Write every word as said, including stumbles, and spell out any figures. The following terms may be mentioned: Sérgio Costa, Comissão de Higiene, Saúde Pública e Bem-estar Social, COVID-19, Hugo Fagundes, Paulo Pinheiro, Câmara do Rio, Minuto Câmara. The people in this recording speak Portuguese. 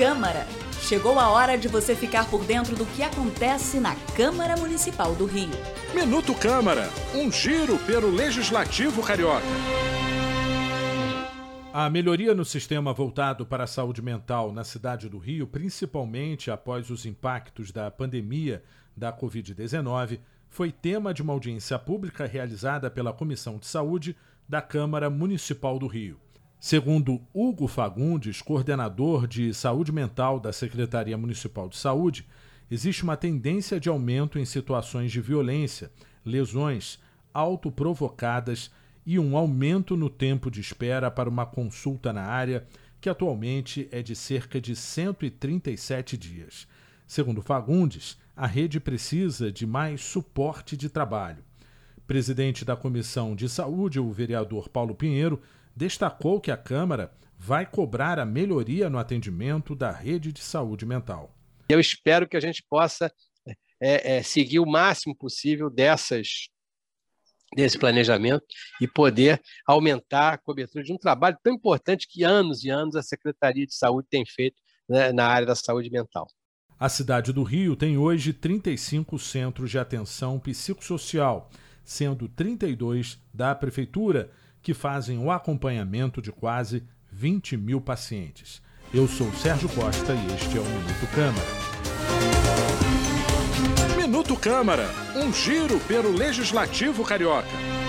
Câmara. Chegou a hora de você ficar por dentro do que acontece na Câmara Municipal do Rio. Minuto Câmara, um giro pelo Legislativo Carioca. A melhoria no sistema voltado para a saúde mental na cidade do Rio, principalmente após os impactos da pandemia da covid dezenove, foi tema de uma audiência pública realizada pela Comissão de Saúde da Câmara Municipal do Rio. Segundo Hugo Fagundes, coordenador de Saúde Mental da Secretaria Municipal de Saúde, existe uma tendência de aumento em situações de violência, lesões autoprovocadas e um aumento no tempo de espera para uma consulta na área, que atualmente é de cerca de cento e trinta e sete dias. Segundo Fagundes, a rede precisa de mais suporte de trabalho. Presidente da Comissão de Saúde, o vereador Paulo Pinheiro, destacou que a Câmara vai cobrar a melhoria no atendimento da rede de saúde mental. Eu espero que a gente possa é, é, seguir o máximo possível dessas... desse planejamento e poder aumentar a cobertura de um trabalho tão importante que anos e anos a Secretaria de Saúde tem feito, né, na área da saúde mental. A cidade do Rio tem hoje trinta e cinco centros de atenção psicossocial, sendo trinta e dois da Prefeitura, que fazem o acompanhamento de quase vinte mil pacientes. Eu sou Sérgio Costa e este é o Minuto Câmara. Minuto Câmara, um giro pelo Legislativo Carioca.